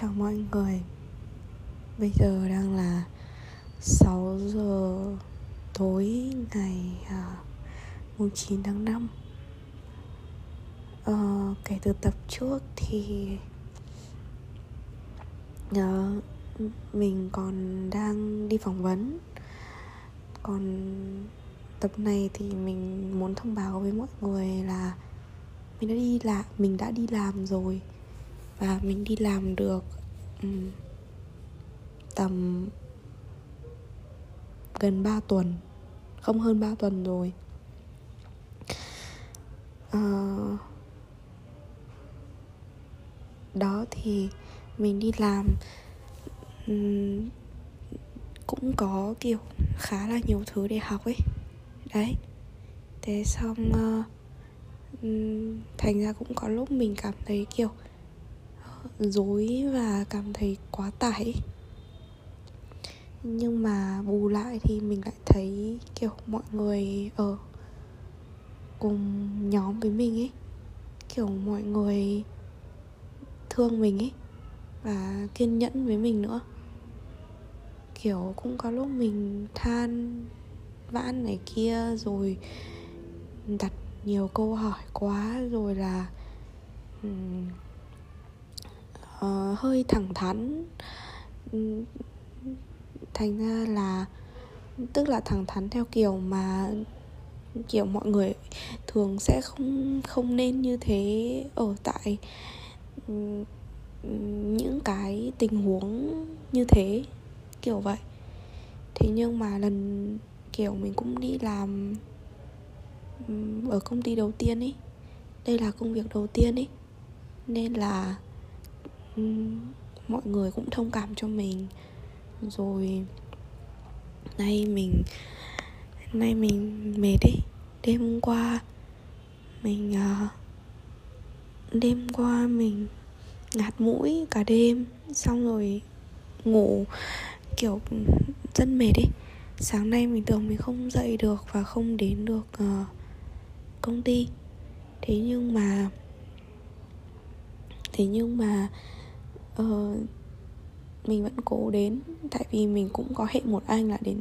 Chào mọi người. Bây giờ đang là 6 giờ tối ngày 9 tháng 5. Kể từ tập trước thì mình còn đang đi phỏng vấn. Còn tập này thì mình muốn thông báo với mọi người là mình đã đi làm rồi. Và mình đi làm được tầm gần 3 tuần, không hơn 3 tuần rồi. Đó thì mình đi làm cũng có kiểu khá là nhiều thứ để học ấy. Đấy. Thế xong thành ra cũng có lúc mình cảm thấy kiểu dối và cảm thấy quá tải. Nhưng mà bù lại thì mình lại thấy kiểu mọi người ở cùng nhóm với mình ấy, kiểu mọi người thương mình ấy và kiên nhẫn với mình nữa. Kiểu cũng có lúc mình than vãn này kia, rồi đặt nhiều câu hỏi quá, rồi là hơi thẳng thắn. Thành ra là tức là thẳng thắn theo kiểu mà kiểu mọi người thường sẽ không nên như thế ở tại những cái tình huống như thế, kiểu vậy. Thế nhưng mà lần kiểu mình cũng đi làm ở công ty đầu tiên ấy, đây là công việc đầu tiên ấy, nên là mọi người cũng thông cảm cho mình. Rồi nay mình mệt ấy. Đêm qua mình ngạt mũi cả đêm, xong rồi ngủ kiểu rất mệt ấy. Sáng nay mình tưởng mình không dậy được và không đến được công ty. Thế nhưng mà mình vẫn cố đến, tại vì mình cũng có hệ một anh là đến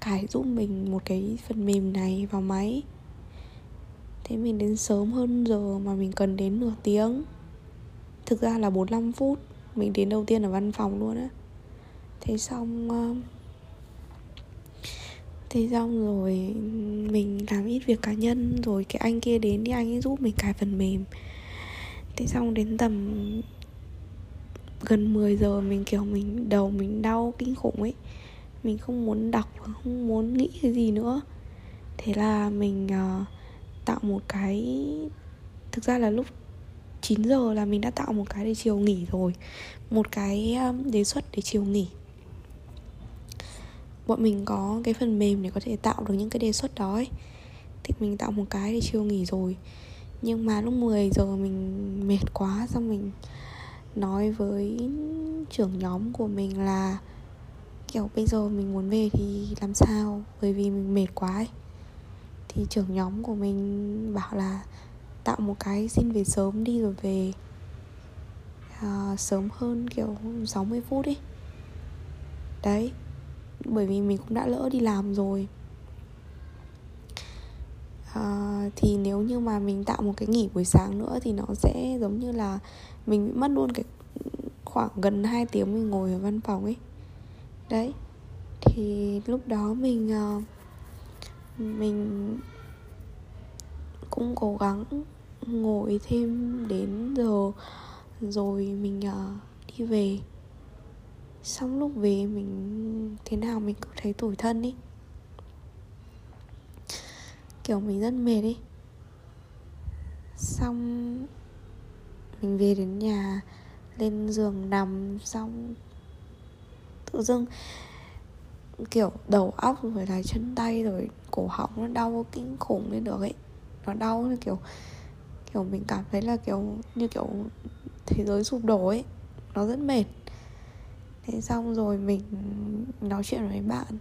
cài giúp mình một cái phần mềm này vào máy. Thế mình đến sớm hơn giờ mà mình cần đến nửa tiếng, thực ra là 45 phút. Mình đến đầu tiên ở văn phòng luôn á. Thế xong rồi mình làm ít việc cá nhân, rồi cái anh kia đến thì anh ấy giúp mình cài phần mềm. Thế xong đến tầm gần 10 giờ mình kiểu đầu mình đau kinh khủng ấy. Mình không muốn đọc, không muốn nghĩ cái gì nữa. Thế là mình tạo một cái, thực ra là lúc 9 giờ là mình đã tạo một cái để chiều nghỉ rồi, một cái đề xuất để chiều nghỉ. Bọn mình có cái phần mềm để có thể tạo được những cái đề xuất đó ấy. Thì mình tạo một cái để chiều nghỉ rồi. Nhưng mà lúc 10 giờ mình mệt quá, xong mình nói với trưởng nhóm của mình là kiểu bây giờ mình muốn về thì làm sao, bởi vì mình mệt quá ấy. Thì trưởng nhóm của mình bảo là tạo một cái xin về sớm đi rồi về sớm hơn kiểu 60 phút ấy. Đấy, bởi vì mình cũng đã lỡ đi làm rồi. Thì nếu như mà mình tạo một cái nghỉ buổi sáng nữa thì nó sẽ giống như là mình bị mất luôn cái khoảng gần 2 tiếng mình ngồi ở văn phòng ấy. Đấy. Thì lúc đó mình cũng cố gắng ngồi thêm đến giờ rồi mình đi về. Xong lúc về mình thế nào mình cũng thấy tủi thân ấy, kiểu mình rất mệt ấy. Xong mình về đến nhà, lên giường nằm, xong tự dưng kiểu đầu óc rồi là chân tay rồi cổ họng nó đau kinh khủng lên được ấy. Nó đau như kiểu mình cảm thấy là như kiểu thế giới sụp đổ ấy. Nó rất mệt. Thế xong rồi mình nói chuyện với bạn,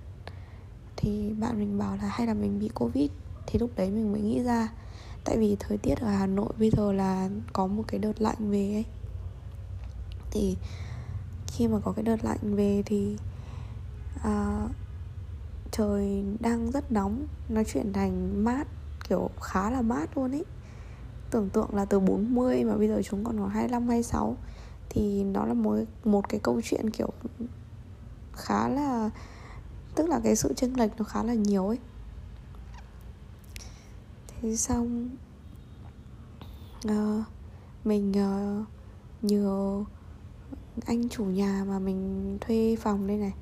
thì bạn mình bảo là hay là mình bị Covid. Thì lúc đấy mình mới nghĩ ra, tại vì thời tiết ở Hà Nội bây giờ là có một cái đợt lạnh về ấy. Thì khi mà có cái đợt lạnh về thì trời đang rất nóng, nó chuyển thành mát, kiểu khá là mát luôn ấy. Tưởng tượng là từ 40 mà bây giờ chúng còn khoảng 25, 26. Thì nó là một cái câu chuyện kiểu khá là, tức là cái sự chênh lệch nó khá là nhiều ấy. Thế xong mình nhờ anh chủ nhà mà mình thuê phòng đây này,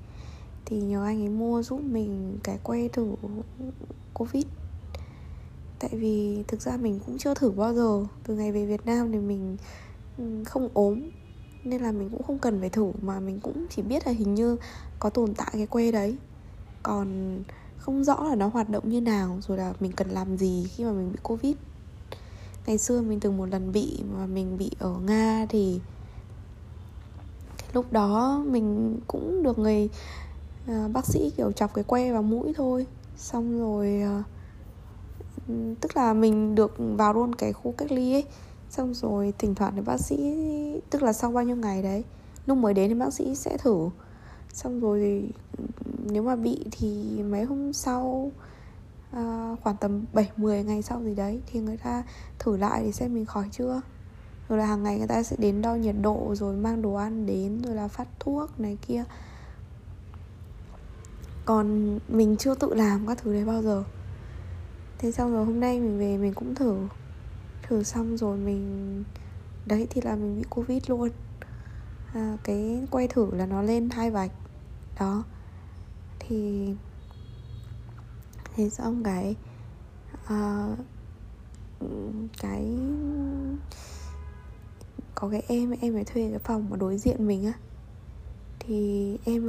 thì nhờ anh ấy mua giúp mình cái que thử Covid. Tại vì thực ra mình cũng chưa thử bao giờ. Từ ngày về Việt Nam thì mình không ốm nên là mình cũng không cần phải thử, mà mình cũng chỉ biết là hình như có tồn tại cái que đấy, còn không rõ là nó hoạt động như nào, rồi là mình cần làm gì khi mà mình bị Covid. Ngày xưa mình từng một lần bị, mà mình bị ở Nga, thì lúc đó mình cũng được người bác sĩ kiểu chọc cái que vào mũi thôi. Xong rồi tức là mình được vào luôn cái khu cách ly ấy. Xong rồi thỉnh thoảng thì bác sĩ, tức là sau bao nhiêu ngày đấy, lúc mới đến thì bác sĩ sẽ thử. Xong rồi nếu mà bị thì mấy hôm sau, khoảng tầm 7-10 ngày sau gì đấy, thì người ta thử lại để xem mình khỏi chưa. Rồi là hàng ngày người ta sẽ đến đo nhiệt độ, rồi mang đồ ăn đến, rồi là phát thuốc này kia. Còn mình chưa tự làm các thứ đấy bao giờ. Thế xong rồi hôm nay mình về mình cũng thử xong rồi mình, đấy thì là mình bị Covid luôn. Cái que thử là nó lên 2 vạch. Đó. Thì thế xong cái có cái em ấy thuê cái phòng ở đối diện mình á. Thì em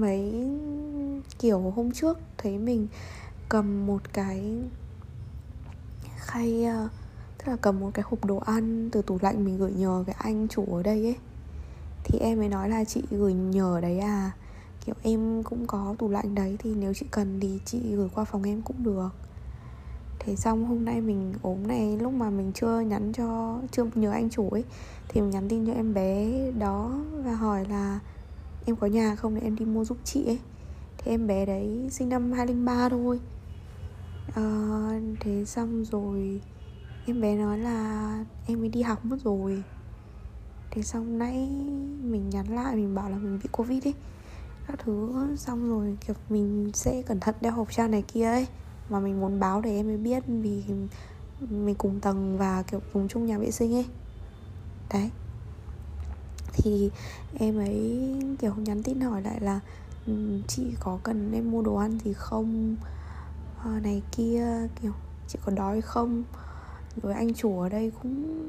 ấy kiểu hôm trước thấy mình cầm một cái khay, tức là cầm một cái hộp đồ ăn từ tủ lạnh mình gửi nhờ cái anh chủ ở đây ấy. Thì em ấy nói là chị gửi nhờ đấy à, kiểu em cũng có tủ lạnh đấy, thì nếu chị cần thì chị gửi qua phòng em cũng được. Thế xong hôm nay mình ốm này, lúc mà mình chưa nhờ anh chủ ấy, thì mình nhắn tin cho em bé đó và hỏi là em có nhà không để em đi mua giúp chị ấy. Thì em bé đấy sinh năm 2003 thôi. Thế xong rồi em bé nói là em ấy đi học mất rồi. Thế xong nãy mình nhắn lại, mình bảo là mình bị Covid ấy, các thứ. Xong rồi kiểu mình sẽ cẩn thận đeo khẩu trang này kia ấy, mà mình muốn báo để em ấy biết, vì mình cùng tầng và kiểu cùng chung nhà vệ sinh ấy. Đấy. Thì em ấy kiểu nhắn tin hỏi lại là chị có cần em mua đồ ăn gì không, này kia, kiểu chị có đói không. Rồi anh chủ ở đây cũng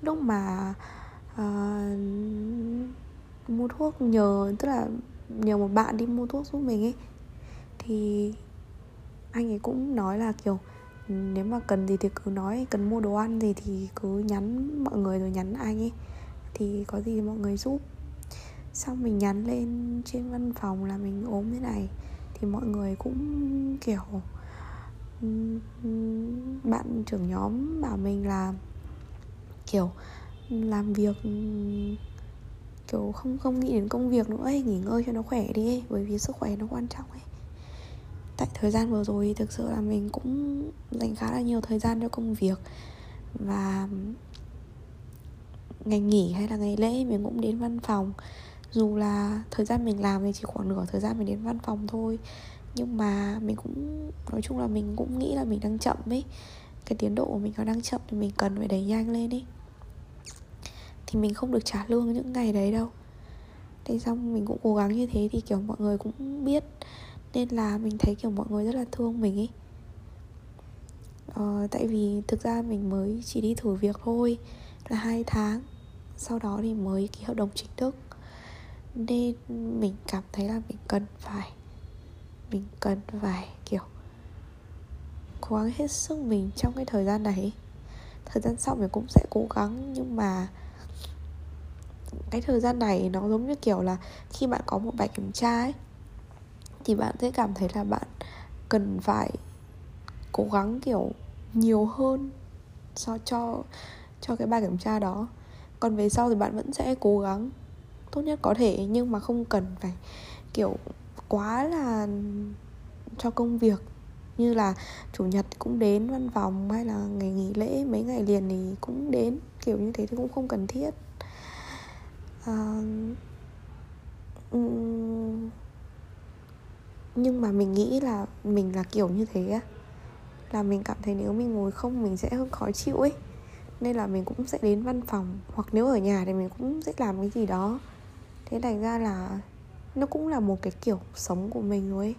lúc mà mua thuốc nhờ, tức là nhờ một bạn đi mua thuốc giúp mình ấy, thì anh ấy cũng nói là kiểu nếu mà cần gì thì cứ nói, cần mua đồ ăn gì thì cứ nhắn mọi người rồi nhắn anh ấy, thì có gì thì mọi người giúp. Xong mình nhắn lên trên văn phòng là mình ốm thế này, thì mọi người cũng kiểu, bạn trưởng nhóm bảo mình là kiểu làm việc kiểu không nghĩ đến công việc nữa ấy, nghỉ ngơi cho nó khỏe đi ấy, bởi vì sức khỏe nó quan trọng ấy. Tại thời gian vừa rồi thì thực sự là mình cũng dành khá là nhiều thời gian cho công việc, và ngày nghỉ hay là ngày lễ mình cũng đến văn phòng. Dù là thời gian mình làm thì chỉ khoảng nửa thời gian mình đến văn phòng thôi, nhưng mà mình cũng, nói chung là mình cũng nghĩ là mình đang chậm ấy, cái tiến độ của mình nó đang chậm thì mình cần phải đẩy nhanh lên ấy. Thì mình không được trả lương những ngày đấy đâu. Thế xong mình cũng cố gắng như thế thì kiểu mọi người cũng biết, nên là mình thấy kiểu mọi người rất là thương mình ấy. Tại vì thực ra mình mới chỉ đi thử việc thôi là 2 tháng, sau đó thì mới ký hợp đồng chính thức, nên mình cảm thấy là mình cần phải kiểu cố gắng hết sức mình trong cái thời gian này. Thời gian sau mình cũng sẽ cố gắng, nhưng mà cái thời gian này nó giống như kiểu là khi bạn có một bài kiểm tra ấy, thì bạn sẽ cảm thấy là bạn cần phải cố gắng kiểu nhiều hơn so cho cho cái bài kiểm tra đó. Còn về sau thì bạn vẫn sẽ cố gắng tốt nhất có thể, nhưng mà không cần phải kiểu quá là cho công việc, như là chủ nhật cũng đến văn phòng hay là ngày nghỉ lễ mấy ngày liền thì cũng đến, kiểu như thế thì cũng không cần thiết. Nhưng mà mình nghĩ là mình là kiểu như thế á, là mình cảm thấy nếu mình ngồi không mình sẽ hơi khó chịu ấy, nên là mình cũng sẽ đến văn phòng, hoặc nếu ở nhà thì mình cũng sẽ làm cái gì đó. Thế thành ra là nó cũng là một cái kiểu sống của mình rồi ấy.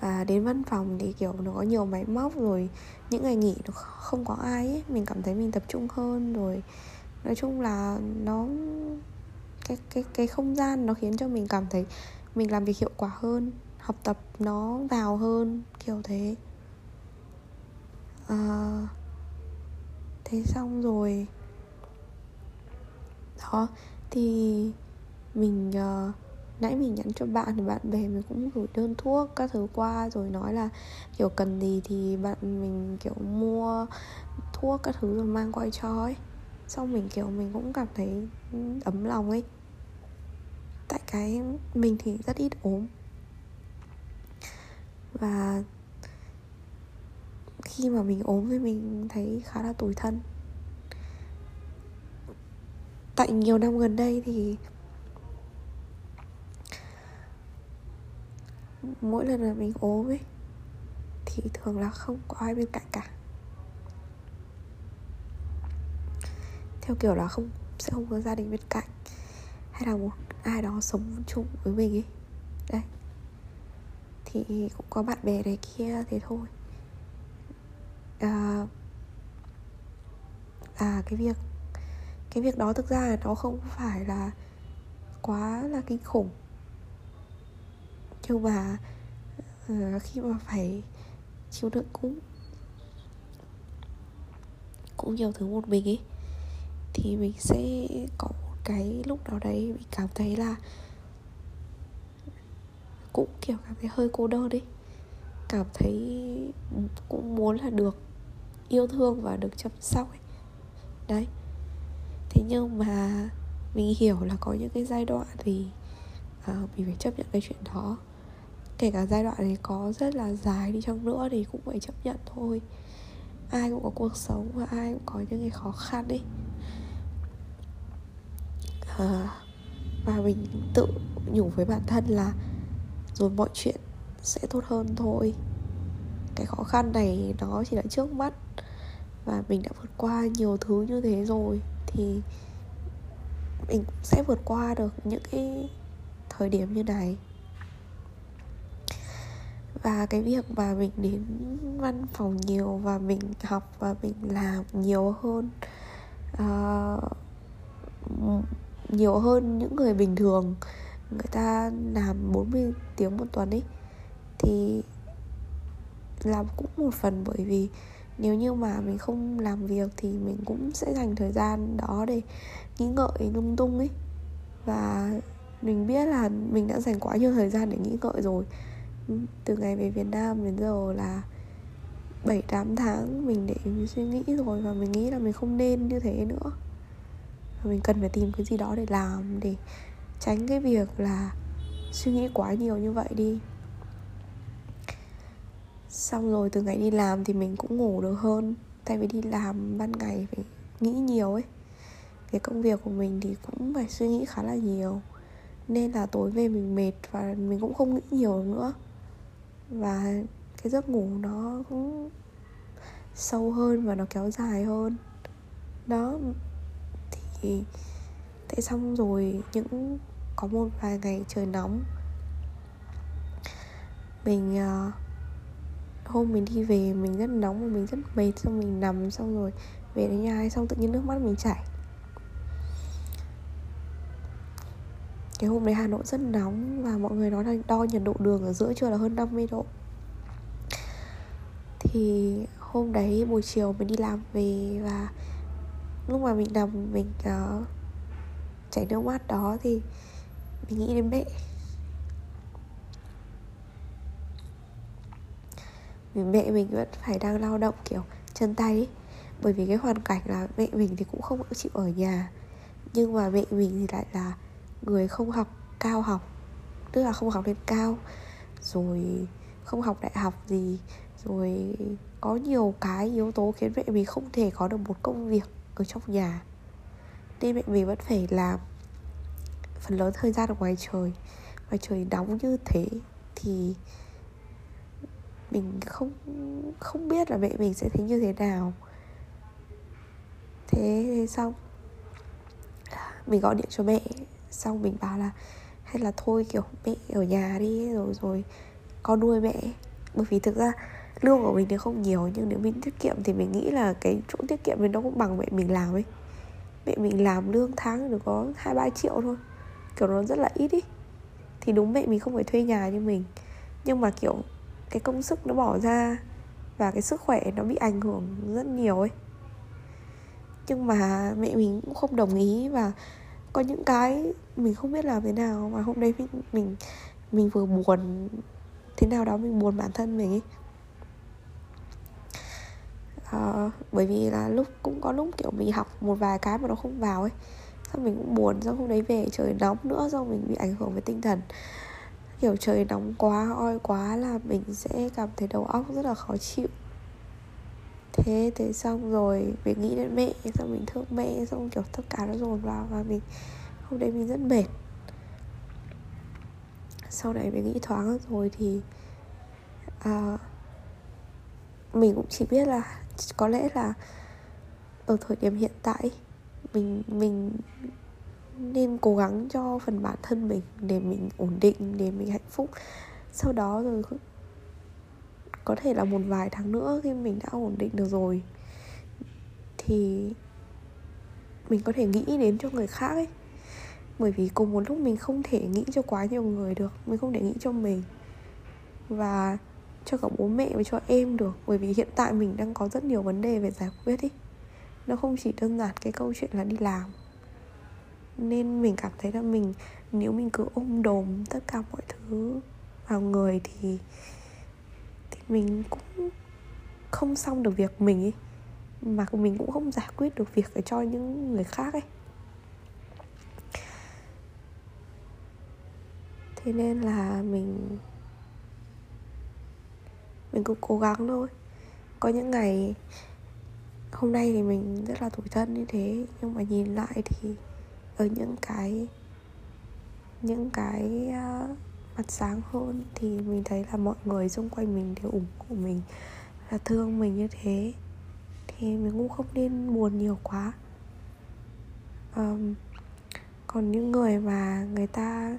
Và đến văn phòng thì kiểu nó có nhiều máy móc, rồi những ngày nghỉ nó không có ai ấy, mình cảm thấy mình tập trung hơn. Rồi nói chung là nó cái không gian nó khiến cho mình cảm thấy mình làm việc hiệu quả hơn, học tập nó vào hơn, kiểu thế. Thế xong rồi đó thì mình nãy mình nhắn cho bạn thì bạn bè mình cũng gửi đơn thuốc các thứ qua, rồi nói là kiểu cần gì thì bạn mình kiểu mua thuốc các thứ rồi mang qua cho ấy. Xong mình kiểu mình cũng cảm thấy ấm lòng ấy, tại cái mình thì rất ít ốm. Và khi mà mình ốm thì mình thấy khá là tủi thân. Tại nhiều năm gần đây thì mỗi lần mà mình ốm ấy thì thường là không có ai bên cạnh cả, theo kiểu là sẽ không có gia đình bên cạnh, hay là một ai đó sống chung với mình ấy. Đấy, thì cũng có bạn bè này kia thế thôi. Cái việc đó thực ra là nó không phải là quá là kinh khủng, nhưng mà khi mà phải chịu đựng cũng nhiều thứ một mình ấy, thì mình sẽ có một cái lúc nào đấy mình cảm thấy là cũng kiểu cảm thấy hơi cô đơn ấy, cảm thấy cũng muốn là được yêu thương và được chăm sóc ấy. Đấy, thế nhưng mà mình hiểu là có những cái giai đoạn thì mình phải chấp nhận cái chuyện đó, kể cả giai đoạn này có rất là dài đi chăng nữa thì cũng phải chấp nhận thôi. Ai cũng có cuộc sống và ai cũng có những cái khó khăn ấy. Và mình tự nhủ với bản thân là rồi mọi chuyện sẽ tốt hơn thôi, cái khó khăn này nó chỉ là trước mắt, và mình đã vượt qua nhiều thứ như thế rồi thì mình sẽ vượt qua được những cái thời điểm như này. Và cái việc mà mình đến văn phòng nhiều và mình học và mình làm nhiều hơn những người bình thường, người ta làm 40 tiếng một tuần ấy, thì làm cũng một phần bởi vì nếu như mà mình không làm việc thì mình cũng sẽ dành thời gian đó để nghĩ ngợi lung tung ấy. Và mình biết là mình đã dành quá nhiều thời gian để nghĩ ngợi rồi. Từ ngày về Việt Nam đến giờ là 7-8 tháng mình để mình suy nghĩ rồi, và mình nghĩ là mình không nên như thế nữa. Và mình cần phải tìm cái gì đó để làm, để tránh cái việc là suy nghĩ quá nhiều như vậy đi. Xong rồi từ ngày đi làm thì mình cũng ngủ được hơn, tại vì đi làm ban ngày phải nghĩ nhiều ấy. Cái công việc của mình thì cũng phải suy nghĩ khá là nhiều, nên là tối về mình mệt và mình cũng không nghĩ nhiều nữa. Và cái giấc ngủ nó cũng sâu hơn và nó kéo dài hơn. Đó, thì thế xong rồi những có một vài ngày trời nóng, mình hôm mình đi về mình rất nóng và mình rất mệt, xong mình nằm, xong rồi về đến nhà, xong tự nhiên nước mắt mình chảy. Cái hôm đấy Hà Nội rất nóng và mọi người nói là đo nhiệt độ đường ở giữa trưa là hơn 50 độ. Thì hôm đấy buổi chiều mình đi làm về, và lúc mà mình nằm mình chảy nước mắt đó thì mình nghĩ đến mẹ. Vì mẹ mình vẫn phải đang lao động kiểu chân tay ấy. bởi vì cái hoàn cảnh là mẹ mình thì cũng không chịu ở nhà, nhưng mà mẹ mình thì lại là người không học cao học, tức là không học lên cao, rồi không học đại học gì, rồi có nhiều cái yếu tố khiến mẹ mình không thể có được một công việc ở trong nhà, nên mẹ mình vẫn phải làm phần lớn thời gian ở ngoài trời. Ngoài trời nóng như thế thì mình không biết là mẹ mình sẽ thấy như thế nào. Thế xong mình gọi điện cho mẹ, xong mình bảo là hay là thôi kiểu mẹ ở nhà đi, rồi con nuôi mẹ. Bởi vì thực ra lương của mình thì không nhiều, nhưng nếu mình tiết kiệm thì mình nghĩ là cái chỗ tiết kiệm mình nó cũng bằng mẹ mình làm ấy. Mẹ mình làm lương tháng được có 2-3 triệu thôi, kiểu nó rất là ít ý. Thì đúng mẹ mình không phải thuê nhà như mình, nhưng mà kiểu cái công sức nó bỏ ra và cái sức khỏe nó bị ảnh hưởng rất nhiều ấy. Nhưng mà mẹ mình cũng không đồng ý, và có những cái mình không biết làm thế nào. Mà hôm đấy mình vừa buồn thế nào đó, mình buồn bản thân mình ấy. Bởi vì là cũng có lúc kiểu mình học một vài cái mà nó không vào ấy, xong mình cũng buồn. Xong hôm đấy về trời nóng nữa, xong mình bị ảnh hưởng về tinh thần, kiểu trời nóng quá, oi quá là mình sẽ cảm thấy đầu óc rất là khó chịu. Thế xong rồi mình nghĩ đến mẹ, xong mình thương mẹ, xong kiểu tất cả nó dồn vào và mình hôm đấy mình rất mệt. Sau này mình nghĩ thoáng rồi thì mình cũng chỉ biết là có lẽ là ở thời điểm hiện tại mình nên cố gắng cho phần bản thân mình để mình ổn định, để mình hạnh phúc. Sau đó rồi có thể là một vài tháng nữa khi mình đã ổn định được rồi thì mình có thể nghĩ đến cho người khác ấy. Bởi vì cùng một lúc mình không thể nghĩ cho quá nhiều người được, mình không thể nghĩ cho mình và cho cả bố mẹ và cho em được. Bởi vì hiện tại mình đang có rất nhiều vấn đề về giải quyết ấy, nó không chỉ đơn giản cái câu chuyện là đi làm. Nên mình cảm thấy là nếu mình cứ ôm đồm tất cả mọi thứ vào người thì mình cũng không xong được việc mình ấy, mà mình cũng không giải quyết được việc để cho những người khác ấy. Thế nên là mình cứ cố gắng thôi. Có những ngày hôm nay thì mình rất là tủi thân như thế, nhưng mà nhìn lại thì ở những cái mặt sáng hơn thì mình thấy là mọi người xung quanh mình đều ủng hộ mình, là thương mình như thế, thì mình cũng không nên buồn nhiều quá. Còn những người mà người ta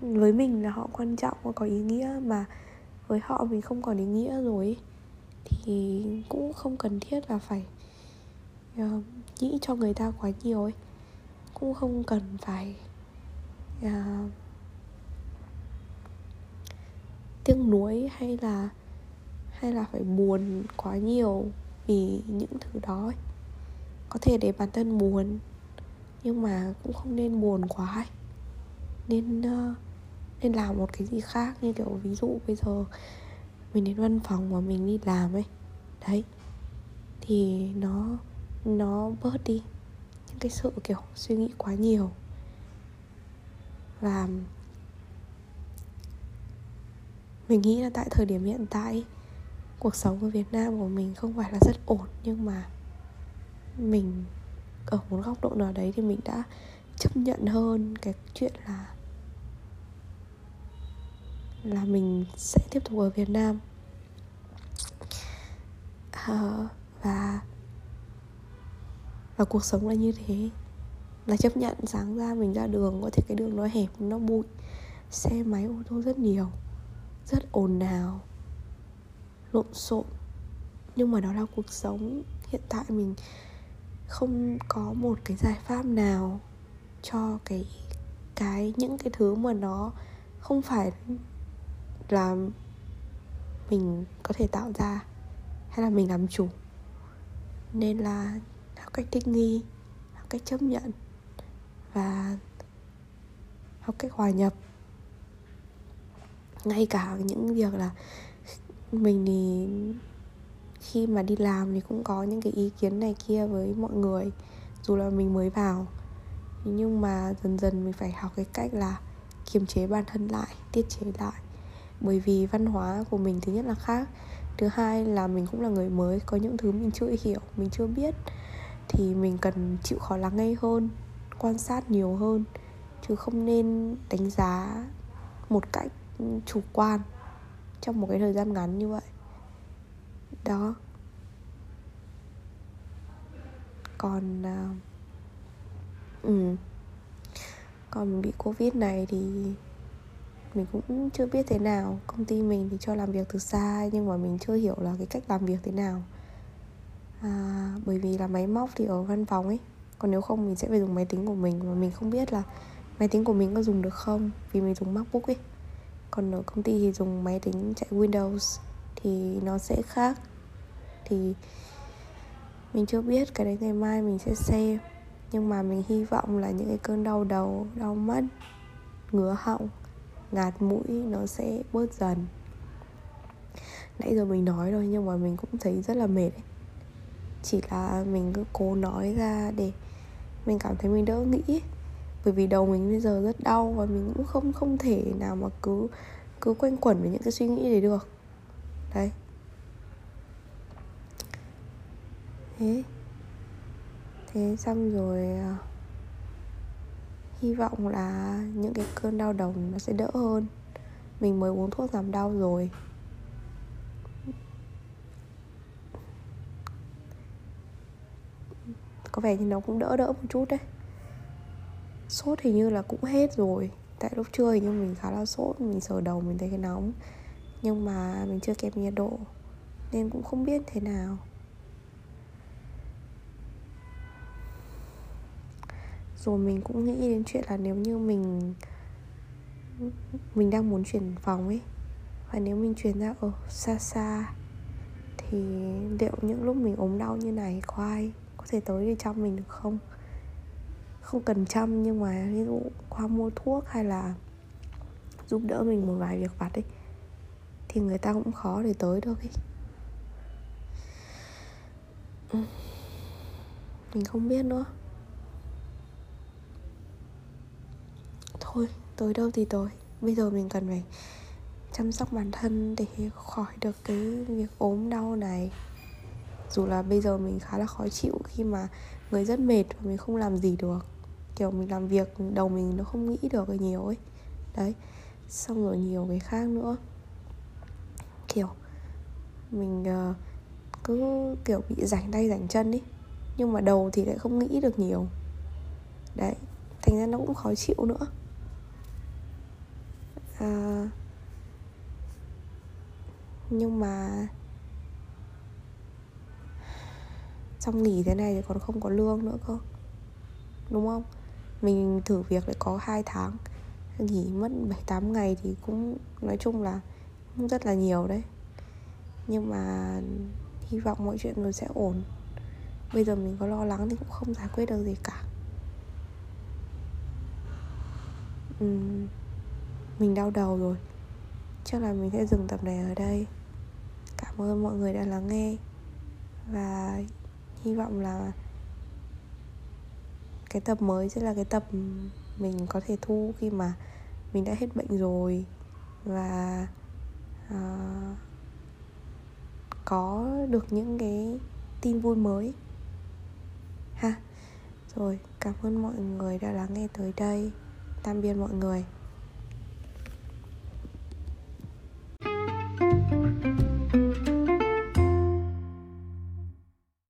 với mình là họ quan trọng và có ý nghĩa, mà với họ mình không còn ý nghĩa rồi ấy, thì cũng không cần thiết là phải nghĩ cho người ta quá nhiều ấy, cũng không cần phải tiếc nuối hay là phải buồn quá nhiều vì những thứ đó ấy. Có thể để bản thân buồn, nhưng mà cũng không nên buồn quá ấy. Nên làm một cái gì khác, như kiểu ví dụ bây giờ mình đến văn phòng mà mình đi làm ấy, đấy thì nó bớt đi những cái sự kiểu suy nghĩ quá nhiều, và mình nghĩ là tại thời điểm hiện tại cuộc sống ở Việt Nam của mình không phải là rất ổn, nhưng mà mình ở một góc độ nào đấy thì mình đã chấp nhận hơn cái chuyện là mình sẽ tiếp tục ở Việt Nam. Và cuộc sống là như thế, là chấp nhận. Sáng ra mình ra đường, có thể cái đường nó hẹp, nó bụi, xe máy ô tô rất nhiều, rất ồn ào, lộn xộn, nhưng mà đó là cuộc sống. Hiện tại mình không có một cái giải pháp nào cho những cái thứ mà nó không phải là mình có thể tạo ra hay là mình làm chủ. Nên là học cách thích nghi, học cách chấp nhận và học cách hòa nhập. Ngay cả những việc là mình thì khi mà đi làm thì cũng có những cái ý kiến này kia với mọi người, dù là mình mới vào. Nhưng mà dần dần mình phải học cái cách là kiềm chế bản thân lại, tiết chế lại. Bởi vì văn hóa của mình thứ nhất là khác, thứ hai là mình cũng là người mới, có những thứ mình chưa hiểu, mình chưa biết, thì mình cần chịu khó lắng nghe hơn, quan sát nhiều hơn, chứ không nên đánh giá một cách chủ quan trong một cái thời gian ngắn như vậy. Đó. Còn còn mình bị Covid này thì mình cũng chưa biết thế nào. Công ty mình thì cho làm việc từ xa, nhưng mà mình chưa hiểu là cái cách làm việc thế nào, bởi vì là máy móc thì ở văn phòng ấy, còn nếu không mình sẽ phải dùng máy tính của mình, mà mình không biết là máy tính của mình có dùng được không, vì mình dùng MacBook ấy. Còn ở công ty thì dùng máy tính chạy Windows thì nó sẽ khác. Thì mình chưa biết, cái đấy ngày mai mình sẽ xem. Nhưng mà mình hy vọng là những cái cơn đau đầu, đau mắt, ngứa họng, ngạt mũi nó sẽ bớt dần. Nãy giờ mình nói rồi nhưng mà mình cũng thấy rất là mệt ấy. Chỉ là mình cứ cố nói ra để mình cảm thấy mình đỡ nghĩ ấy. Bởi vì đầu mình bây giờ rất đau và mình cũng không thể nào mà cứ quanh quẩn với những cái suy nghĩ đấy được. Đấy. Thế xong rồi hy vọng là những cái cơn đau đầu nó sẽ đỡ hơn. Mình mới uống thuốc giảm đau rồi. Có vẻ như nó cũng đỡ một chút đấy. Sốt hình như là cũng hết rồi. Tại lúc trưa hình như mình khá là sốt, mình sờ đầu mình thấy cái nóng. Nhưng mà mình chưa kẹp nhiệt độ nên cũng không biết thế nào. Rồi mình cũng nghĩ đến chuyện là nếu như mình đang muốn chuyển phòng ấy, và nếu mình chuyển ra ở xa thì liệu những lúc mình ốm đau như này có ai có thể tới để chăm mình được không? Không cần chăm nhưng mà ví dụ qua mua thuốc hay là giúp đỡ mình một vài việc vặt ấy, thì người ta cũng khó để tới được ấy. Mình không biết nữa. Thôi, tới đâu thì tới. Bây giờ mình cần phải chăm sóc bản thân để khỏi được cái việc ốm đau này. Dù là bây giờ mình khá là khó chịu khi mà người rất mệt và mình không làm gì được. Kiểu mình làm việc, đầu mình nó không nghĩ được nhiều ấy. Đấy, xong rồi nhiều cái khác nữa. Kiểu mình cứ kiểu bị rảnh tay rảnh chân ấy, nhưng mà đầu thì lại không nghĩ được nhiều. Đấy, thành ra nó cũng khó chịu nữa. Nhưng mà xong nghỉ thế này thì còn không có lương nữa cơ, đúng không? Mình thử việc lại có 2 tháng, nghỉ mất 7-8 ngày thì cũng nói chung là cũng rất là nhiều đấy. Nhưng mà hy vọng mọi chuyện rồi sẽ ổn. Bây giờ mình có lo lắng thì cũng không giải quyết được gì cả. Mình đau đầu rồi. Chắc là mình sẽ dừng tập này ở đây. Cảm ơn mọi người đã lắng nghe. Và hy vọng là cái tập mới sẽ là cái tập mình có thể thu khi mà mình đã hết bệnh rồi. Và có được những cái tin vui mới ha. Rồi, cảm ơn mọi người đã lắng nghe tới đây. Tạm biệt mọi người.